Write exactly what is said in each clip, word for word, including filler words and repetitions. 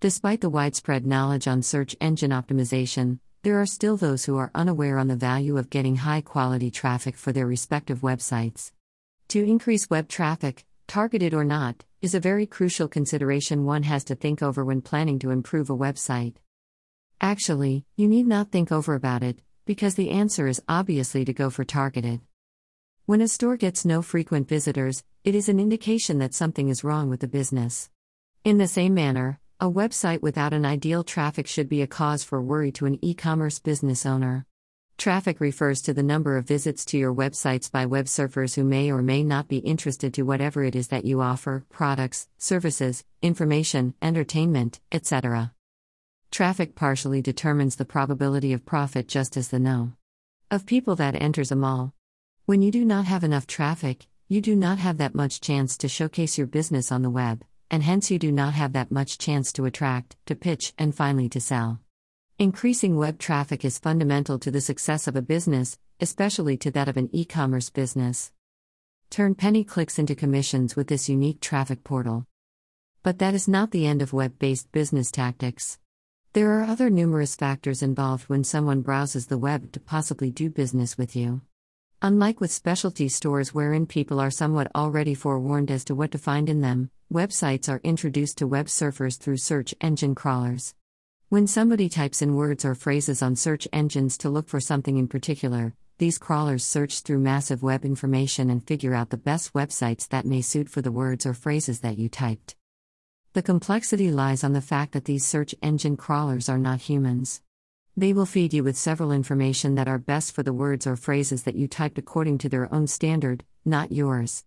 Despite the widespread knowledge on search engine optimization, there are still those who are unaware on the value of getting high-quality traffic for their respective websites. To increase web traffic, targeted or not, is a very crucial consideration one has to think over when planning to improve a website. Actually, you need not think over about it, because the answer is obviously to go for targeted. When a store gets no frequent visitors, it is an indication that something is wrong with the business. In the same manner, a website without an ideal traffic should be a cause for worry to an e-commerce business owner. Traffic refers to the number of visits to your websites by web surfers who may or may not be interested to whatever it is that you offer, products, services, information, entertainment, et cetera. Traffic partially determines the probability of profit just as the number of people that enters a mall. When you do not have enough traffic, you do not have that much chance to showcase your business on the web, and hence you do not have that much chance to attract, to pitch, and finally to sell. Increasing web traffic is fundamental to the success of a business, especially to that of an e-commerce business. Turn penny clicks into commissions with this unique traffic portal. But that is not the end of web-based business tactics. There are other numerous factors involved when someone browses the web to possibly do business with you. Unlike with specialty stores wherein people are somewhat already forewarned as to what to find in them, websites are introduced to web surfers through search engine crawlers. When somebody types in words or phrases on search engines to look for something in particular, these crawlers search through massive web information and figure out the best websites that may suit for the words or phrases that you typed. The complexity lies on the fact that these search engine crawlers are not humans. They will feed you with several information that are best for the words or phrases that you typed according to their own standard, not yours.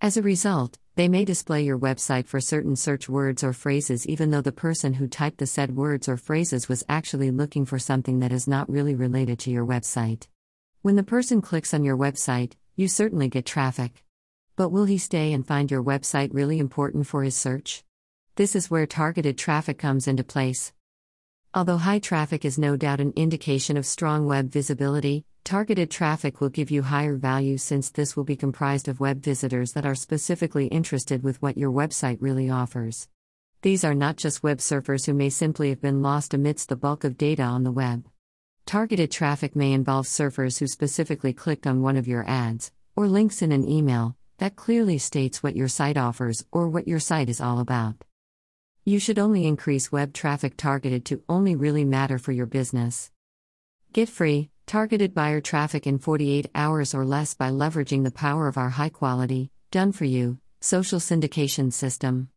As a result, they may display your website for certain search words or phrases even though the person who typed the said words or phrases was actually looking for something that is not really related to your website. When the person clicks on your website, you certainly get traffic. But will he stay and find your website really important for his search? This is where targeted traffic comes into place. Although high traffic is no doubt an indication of strong web visibility, targeted traffic will give you higher value since this will be comprised of web visitors that are specifically interested with what your website really offers. These are not just web surfers who may simply have been lost amidst the bulk of data on the web. Targeted traffic may involve surfers who specifically clicked on one of your ads, or links in an email, that clearly states what your site offers or what your site is all about. You should only increase web traffic targeted to only really matter for your business. Get free, targeted buyer traffic in forty-eight hours or less by leveraging the power of our high-quality, done-for-you, social syndication system.